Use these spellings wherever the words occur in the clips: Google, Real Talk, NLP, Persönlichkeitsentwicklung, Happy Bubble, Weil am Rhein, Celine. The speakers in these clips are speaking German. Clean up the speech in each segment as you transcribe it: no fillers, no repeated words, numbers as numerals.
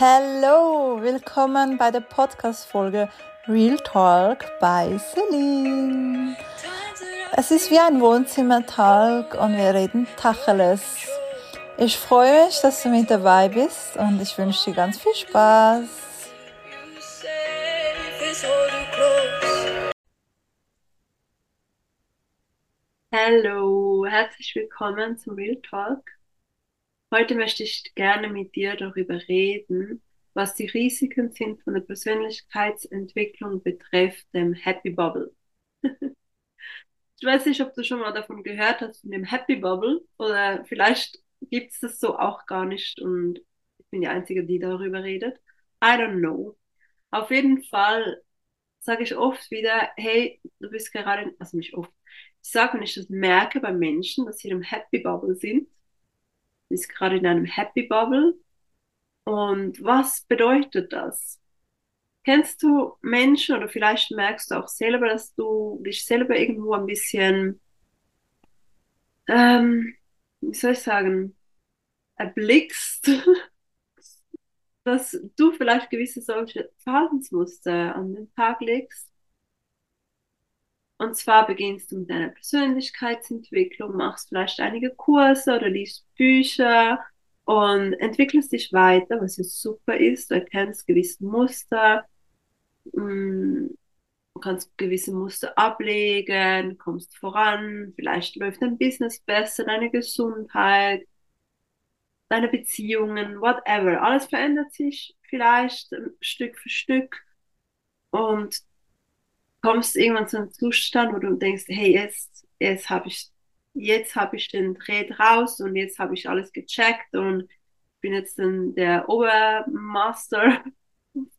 Hallo, willkommen bei der Podcast-Folge Real Talk bei Celine. Es ist wie ein Wohnzimmer-Talk und wir reden Tacheles. Ich freue mich, dass du mit dabei bist und ich wünsche dir ganz viel Spaß. Hallo, herzlich willkommen zum Real Talk. Heute möchte ich gerne mit dir darüber reden, was die Risiken sind von der Persönlichkeitsentwicklung betreffend dem Happy Bubble. Ich weiß nicht, ob du schon mal davon gehört hast, von dem Happy Bubble, oder vielleicht gibt es das so auch gar nicht und ich bin die Einzige, die darüber redet. I don't know. Auf jeden Fall sage ich oft wieder, hey, du bist gerade, also nicht oft, ich sage, wenn ich das merke bei Menschen, dass sie in einem Happy Bubble sind, ist gerade in einem Happy Bubble. Und was bedeutet das? Kennst du Menschen oder vielleicht merkst du auch selber, dass du dich selber irgendwo ein bisschen, wie soll ich sagen, erblickst, dass du vielleicht gewisse solche Verhaltensmuster an den Tag legst? Und zwar beginnst du mit deiner Persönlichkeitsentwicklung, machst vielleicht einige Kurse oder liest Bücher und entwickelst dich weiter, was ja super ist. Du erkennst gewisse Muster, du kannst gewisse Muster ablegen, kommst voran, vielleicht läuft dein Business besser, deine Gesundheit, deine Beziehungen, whatever. Alles verändert sich vielleicht Stück für Stück und kommst irgendwann zu einem Zustand, wo du denkst, hey, jetzt habe ich den Dreh raus und jetzt habe ich alles gecheckt und bin jetzt der Obermaster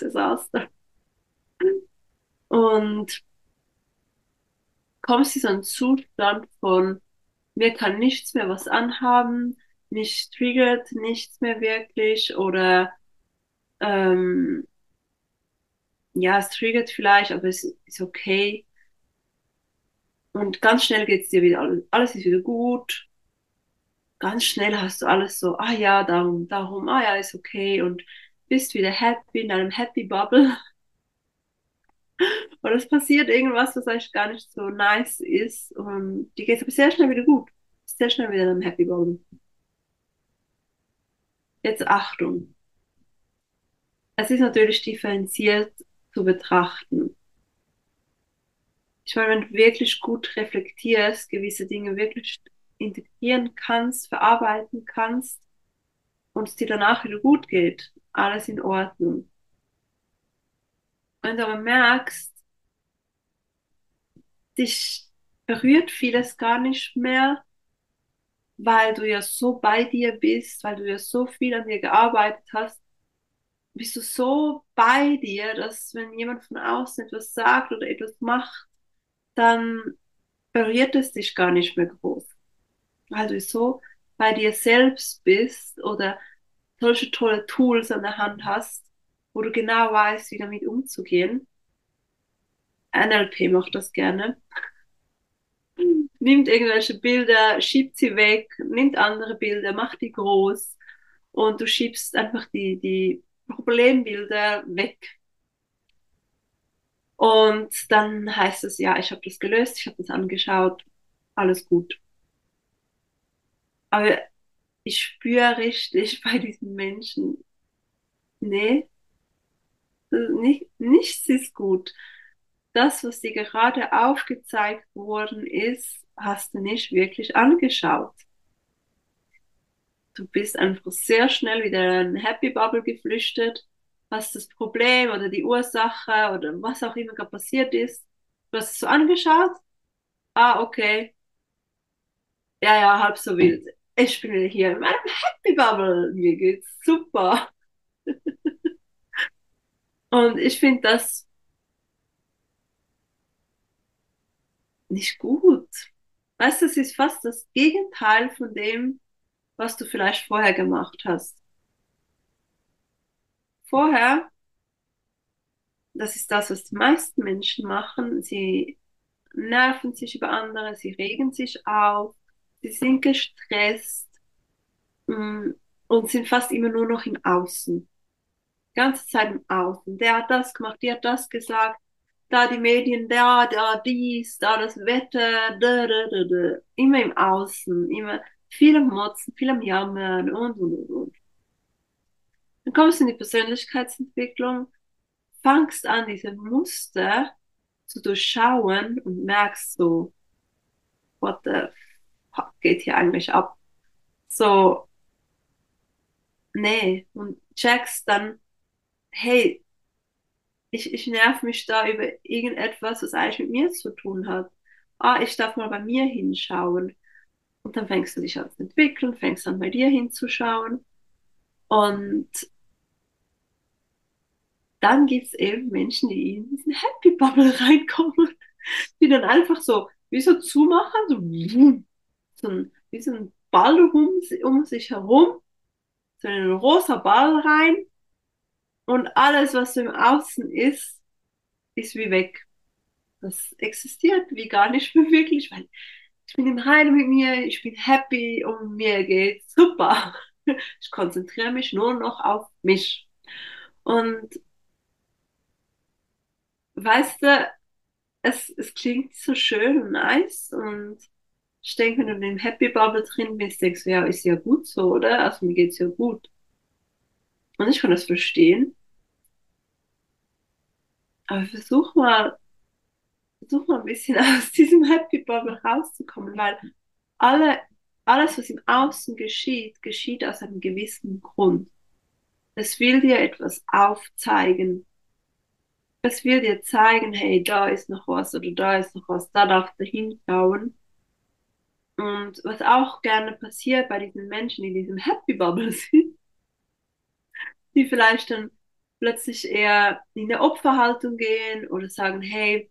Desaster. Und kommst zu so einem Zustand von, mir kann nichts mehr was anhaben, mich triggert nichts mehr wirklich oder ja, es triggert vielleicht, aber es ist okay. Und ganz schnell geht es dir wieder, alles ist wieder gut. Ganz schnell hast du alles so, ah ja, darum, ah ja, ist okay. Und bist wieder happy in einem Happy Bubble. Und es passiert irgendwas, was eigentlich gar nicht so nice ist. Und dir geht es aber sehr schnell wieder gut. Sehr schnell wieder in einem Happy Bubble. Jetzt Achtung. Es ist natürlich differenziert zu betrachten. Ich meine, wenn du wirklich gut reflektierst, gewisse Dinge wirklich integrieren kannst, verarbeiten kannst und es dir danach wieder gut geht, alles in Ordnung. Wenn du aber merkst, dich berührt vieles gar nicht mehr, weil du ja so bei dir bist, weil du ja so viel an dir gearbeitet hast, bist du so bei dir, dass wenn jemand von außen etwas sagt oder etwas macht, dann berührt es dich gar nicht mehr groß. Weil du so bei dir selbst bist oder solche tolle Tools an der Hand hast, wo du genau weißt, wie damit umzugehen. NLP macht das gerne. Nimmt irgendwelche Bilder, schiebt sie weg, nimmt andere Bilder, macht die groß und du schiebst einfach die Problembilder weg. Und dann heißt es, ja, ich habe das gelöst, ich habe das angeschaut, alles gut. Aber ich spüre richtig bei diesen Menschen, nee, nichts ist gut. Das, was dir gerade aufgezeigt worden ist, hast du nicht wirklich angeschaut. Du bist einfach sehr schnell wieder in ein Happy Bubble geflüchtet, hast das Problem oder die Ursache oder was auch immer gerade passiert ist. Du hast es so angeschaut. Ah, okay. Ja, halb so wild. Ich bin wieder hier in meinem Happy Bubble. Mir geht's super. Und ich finde das nicht gut. Weißt du, es ist fast das Gegenteil von dem, was du vielleicht vorher gemacht hast. Vorher, das ist das, was die meisten Menschen machen, sie nerven sich über andere, sie regen sich auf, sie sind gestresst und sind fast immer nur noch im Außen. ganze Zeit im Außen. Der hat das gemacht, die hat das gesagt, da die Medien, da dies, da das Wetter, da. Immer im Außen, immer viel am Motzen, viel am Jammern und. Dann kommst du in die Persönlichkeitsentwicklung, fangst an, diese Muster zu durchschauen und merkst so, what the fuck geht hier eigentlich ab? So, nee, und checkst dann, hey, ich nerv mich da über irgendetwas, was eigentlich mit mir zu tun hat. Ah, ich darf mal bei mir hinschauen. Und dann fängst du dich an zu entwickeln, fängst an bei dir hinzuschauen. Und dann gibt es eben Menschen, die in diesen Happy Bubble reinkommen, die dann einfach so, wie so zumachen, so wie so ein Ball um sich herum, so einen rosa Ball rein und alles, was so im Außen ist, ist wie weg. Das existiert wie gar nicht mehr wirklich, weil ich bin im Heil mit mir, ich bin happy und mir geht's super. Ich konzentriere mich nur noch auf mich. Und weißt du, es klingt so schön und nice und ich denke, wenn du in dem Happy Bubble drin bist, denkst du, ja, ist ja gut so, oder? Also mir geht's ja gut. Und ich kann das verstehen. Aber versuch mal ein bisschen aus diesem Happy Bubble rauszukommen, weil alles, was im Außen geschieht, geschieht aus einem gewissen Grund. Es will dir etwas aufzeigen. Es will dir zeigen, hey, da ist noch was oder da ist noch was, da darfst du hinschauen. Und was auch gerne passiert bei diesen Menschen, die in diesem Happy Bubble sind, die vielleicht dann plötzlich eher in eine Opferhaltung gehen oder sagen, hey,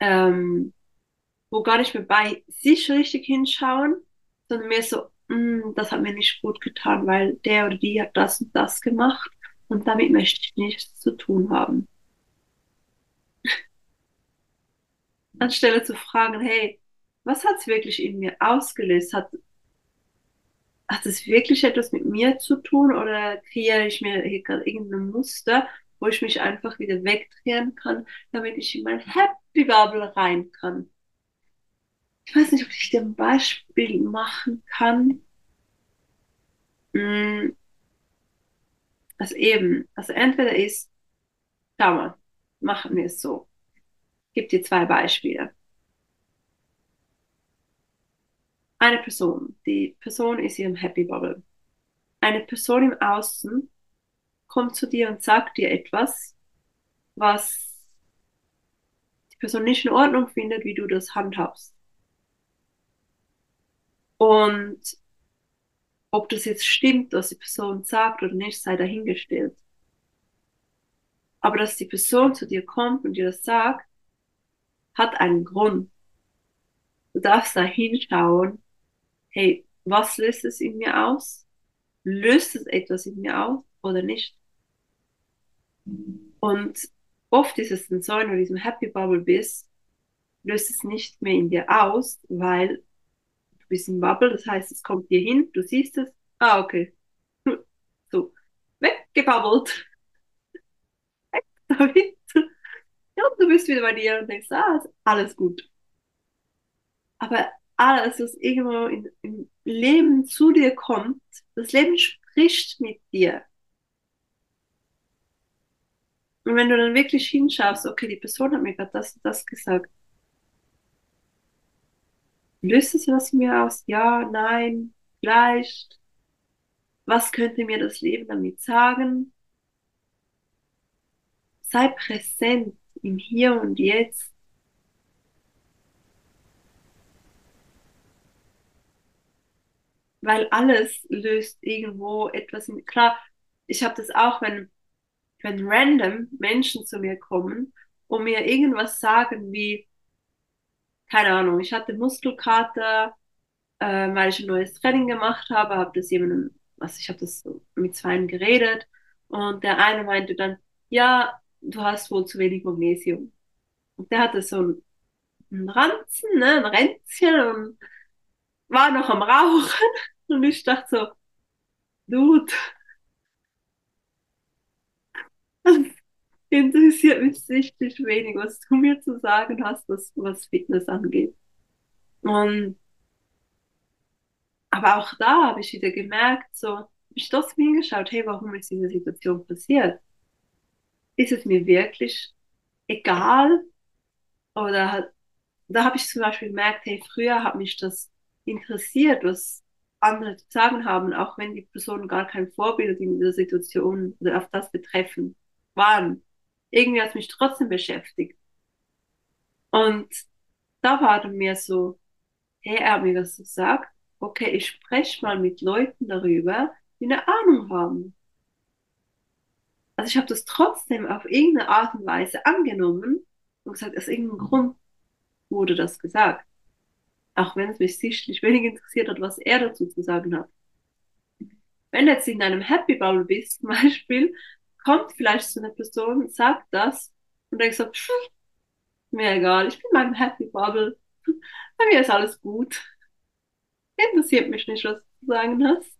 wo gar nicht mehr bei sich richtig hinschauen, sondern mehr so, das hat mir nicht gut getan, weil der oder die hat das und das gemacht und damit möchte ich nichts zu tun haben. Anstelle zu fragen, hey, was hat es wirklich in mir ausgelöst? Hat es wirklich etwas mit mir zu tun oder kreiere ich mir hier gerade irgendein Muster, wo ich mich einfach wieder wegdrehen kann, damit ich in mein Happy Bubble rein kann? Ich weiß nicht, ob ich dir ein Beispiel machen kann. Also entweder ist, schau mal, machen wir es so. Ich gebe dir zwei Beispiele. Eine Person, die Person ist in ihrem Happy Bubble. Eine Person im Außen kommt zu dir und sagt dir etwas, was die Person nicht in Ordnung findet, wie du das handhabst. Und ob das jetzt stimmt, was die Person sagt oder nicht, sei dahingestellt. Aber dass die Person zu dir kommt und dir das sagt, hat einen Grund. Du darfst da hinschauen, hey, was löst es in mir aus? Löst es etwas in mir aus oder nicht? Und oft ist es dann so, wenn du in diesem Happy Bubble bist, löst es nicht mehr in dir aus, weil bisschen Bubble, das heißt, es kommt dir hin, du siehst es, ah, okay, so, weggebabbelt, weg damit, ja, und du bist wieder bei dir und denkst, ah, ist alles gut. Aber alles, was irgendwo im Leben zu dir kommt, das Leben spricht mit dir. Und wenn du dann wirklich hinschaust, okay, die Person hat mir gerade das und das gesagt, löst es was mir aus? Ja, nein, vielleicht. Was könnte mir das Leben damit sagen? Sei präsent im Hier und Jetzt. Weil alles löst irgendwo etwas in mir. Klar, ich habe das auch, wenn random Menschen zu mir kommen und mir irgendwas sagen wie, keine Ahnung, ich hatte Muskelkater, weil ich ein neues Training gemacht habe, ich habe das mit zweien geredet und der eine meinte dann, ja, du hast wohl zu wenig Magnesium. Und der hatte so einen Ranzen, ne, ein Ränzchen und war noch am Rauchen und ich dachte so, Dude, interessiert mich sichtlich wenig, was du mir zu sagen hast, was Fitness angeht. Aber auch da habe ich wieder gemerkt, so, habe ich trotzdem hingeschaut, hey, warum ist diese Situation passiert? Ist es mir wirklich egal? Oder da habe ich zum Beispiel gemerkt, hey, früher hat mich das interessiert, was andere zu sagen haben, auch wenn die Personen gar kein Vorbild in dieser Situation oder auf das betreffend waren. Irgendwie hat es mich trotzdem beschäftigt. Und da war dann mir so, hey, er hat mir das gesagt, okay, ich spreche mal mit Leuten darüber, die eine Ahnung haben. Also ich habe das trotzdem auf irgendeine Art und Weise angenommen und gesagt, aus irgendeinem Grund wurde das gesagt. Auch wenn es mich sichtlich wenig interessiert hat, was er dazu zu sagen hat. Wenn du jetzt in einem Happy Bubble bist, zum Beispiel, kommt vielleicht so eine Person, sagt das und denkst so, mir egal, ich bin in meinem Happy Bubble, bei mir ist alles gut. Interessiert mich nicht, was du zu sagen hast.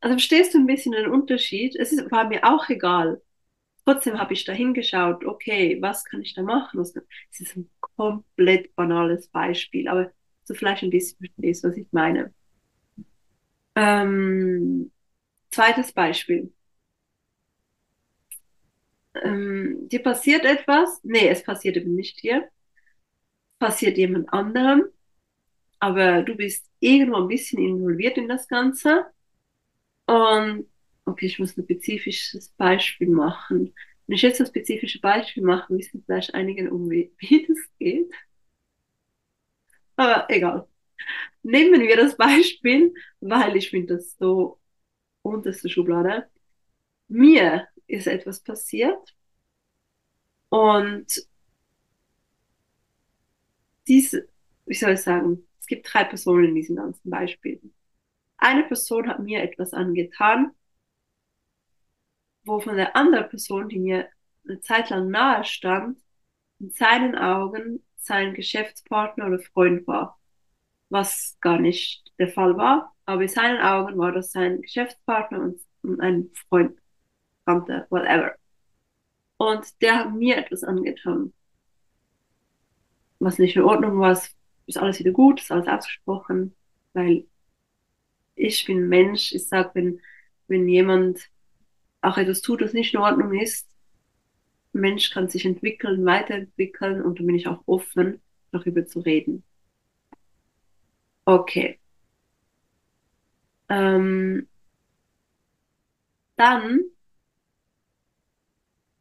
Also verstehst du ein bisschen den Unterschied? War mir auch egal. Trotzdem habe ich da hingeschaut, okay, was kann ich da machen? Es ist ein komplett banales Beispiel, aber so vielleicht ein bisschen verstehst, was ich meine. Zweites Beispiel. Dir passiert etwas, nee, es passiert eben nicht dir, passiert jemand anderem, aber du bist irgendwo ein bisschen involviert in das Ganze und okay, ich muss ein spezifisches Beispiel machen. Wenn ich jetzt ein spezifisches Beispiel mache, wissen vielleicht einige, um wie das geht. Aber egal. Nehmen wir das Beispiel, weil ich finde das so unterste Schublade. Mir ist etwas passiert und wie soll ich sagen, es gibt 3 Personen in diesem ganzen Beispiel. Eine Person hat mir etwas angetan, wo von der anderen Person, die mir eine Zeit lang nahe stand, in seinen Augen sein Geschäftspartner oder Freund war, was gar nicht der Fall war, aber in seinen Augen war das sein Geschäftspartner und ein Freund, Tante, whatever. Und der hat mir etwas angetan, was nicht in Ordnung war, ist alles wieder gut, ist alles ausgesprochen, weil ich bin ein Mensch, ich sage, wenn jemand auch etwas tut, was nicht in Ordnung ist. Ein Mensch kann sich entwickeln, weiterentwickeln und da bin ich auch offen, darüber zu reden. Okay. Dann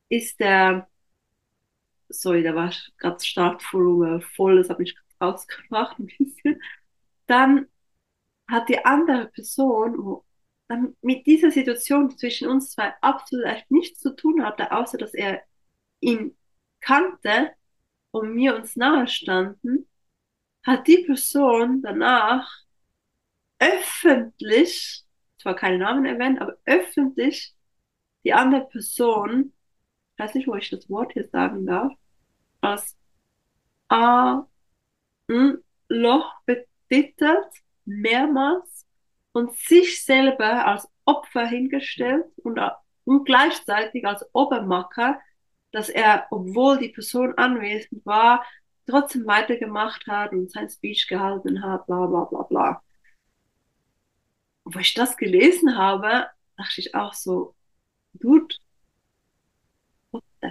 ist der, sorry, da war gerade Startvolumen voll, das hat mich rausgebracht ein bisschen. Dann hat die andere Person, dann mit dieser Situation zwischen uns zwei absolut nichts zu tun hatte, außer dass er ihn kannte und mir uns nahe standen, hat die Person danach öffentlich, zwar keine Namen erwähnt, aber öffentlich die andere Person, ich weiß nicht, wo ich das Wort hier sagen darf, als Loch betitelt, mehrmals, und sich selber als Opfer hingestellt und gleichzeitig als Obermacker, dass er, obwohl die Person anwesend war, trotzdem weitergemacht hat und sein Speech gehalten hat, bla bla bla bla. Und wo ich das gelesen habe, dachte ich auch so, dude, what the?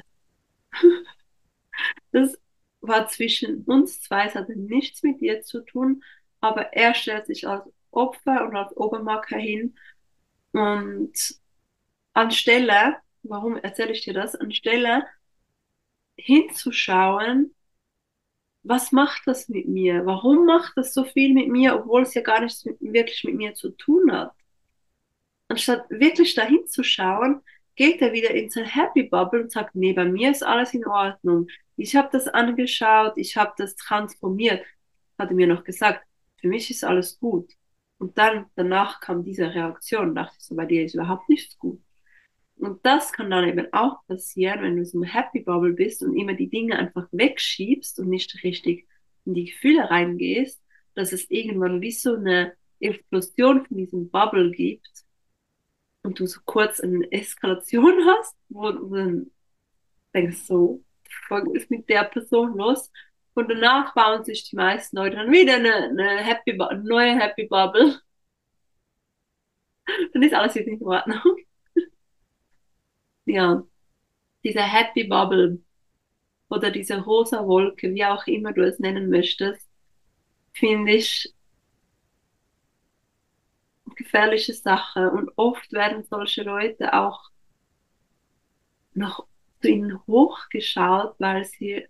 Das war zwischen uns zwei, es hatte nichts mit dir zu tun, aber er stellt sich als Opfer und als Obermacker hin und anstelle, warum erzähle ich dir das, anstelle hinzuschauen, was macht das mit mir, warum macht das so viel mit mir, obwohl es ja gar nichts wirklich mit mir zu tun hat. Anstatt wirklich dahin zu schauen, geht er wieder in sein Happy Bubble und sagt, nee, bei mir ist alles in Ordnung, ich habe das angeschaut, ich habe das transformiert, hat er mir noch gesagt, für mich ist alles gut. Und dann, danach kam diese Reaktion, dachte ich so, bei dir ist überhaupt nichts gut. Und das kann dann eben auch passieren, wenn du so ein Happy Bubble bist und immer die Dinge einfach wegschiebst und nicht richtig in die Gefühle reingehst, dass es irgendwann wie so eine Explosion von diesem Bubble gibt und du so kurz eine Eskalation hast, wo du dann denkst, so, was ist mit der Person los? Und danach bauen sich die meisten Leute dann wieder eine neue Happy Bubble. Dann ist alles wieder in Ordnung. Ja, diese Happy Bubble oder diese rosa Wolke, wie auch immer du es nennen möchtest, finde ich eine gefährliche Sache. Und oft werden solche Leute auch noch zu ihnen hochgeschaut, weil sie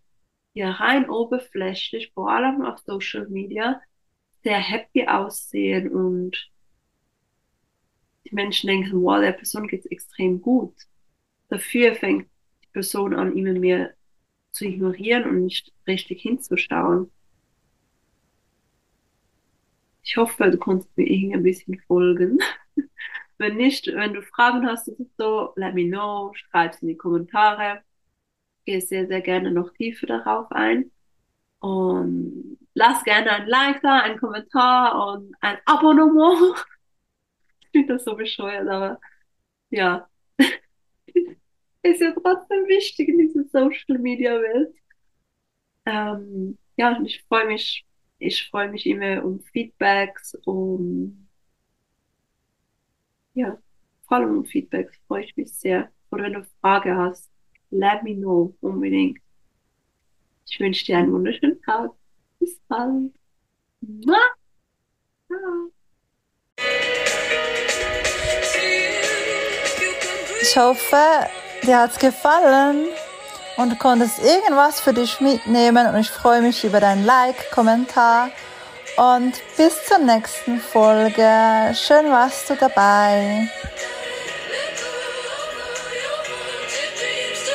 ja rein oberflächlich, vor allem auf Social Media, sehr happy aussehen und die Menschen denken, wow, der Person geht's extrem gut. Dafür fängt die Person an, immer mehr zu ignorieren und nicht richtig hinzuschauen. Ich hoffe, du konntest mir irgendwie ein bisschen folgen. Wenn nicht, wenn du Fragen hast, so, let me know, schreib es in die Kommentare. Ich gehe sehr, sehr gerne noch tiefer darauf ein. Und lass gerne ein Like da, einen Kommentar und ein Abonnement. Ich finde das so bescheuert, aber ja. Ist ja trotzdem wichtig in dieser Social-Media-Welt. Ja, ich freue mich immer um Feedbacks, ja, vor allem um Feedbacks freue ich mich sehr. Oder wenn du eine Frage hast, let me know unbedingt. Ich wünsche dir einen wunderschönen Tag. Bis bald. Ciao. Ich hoffe, dir hat's gefallen und du konntest irgendwas für dich mitnehmen und ich freue mich über dein Like, Kommentar und bis zur nächsten Folge. Schön warst du dabei.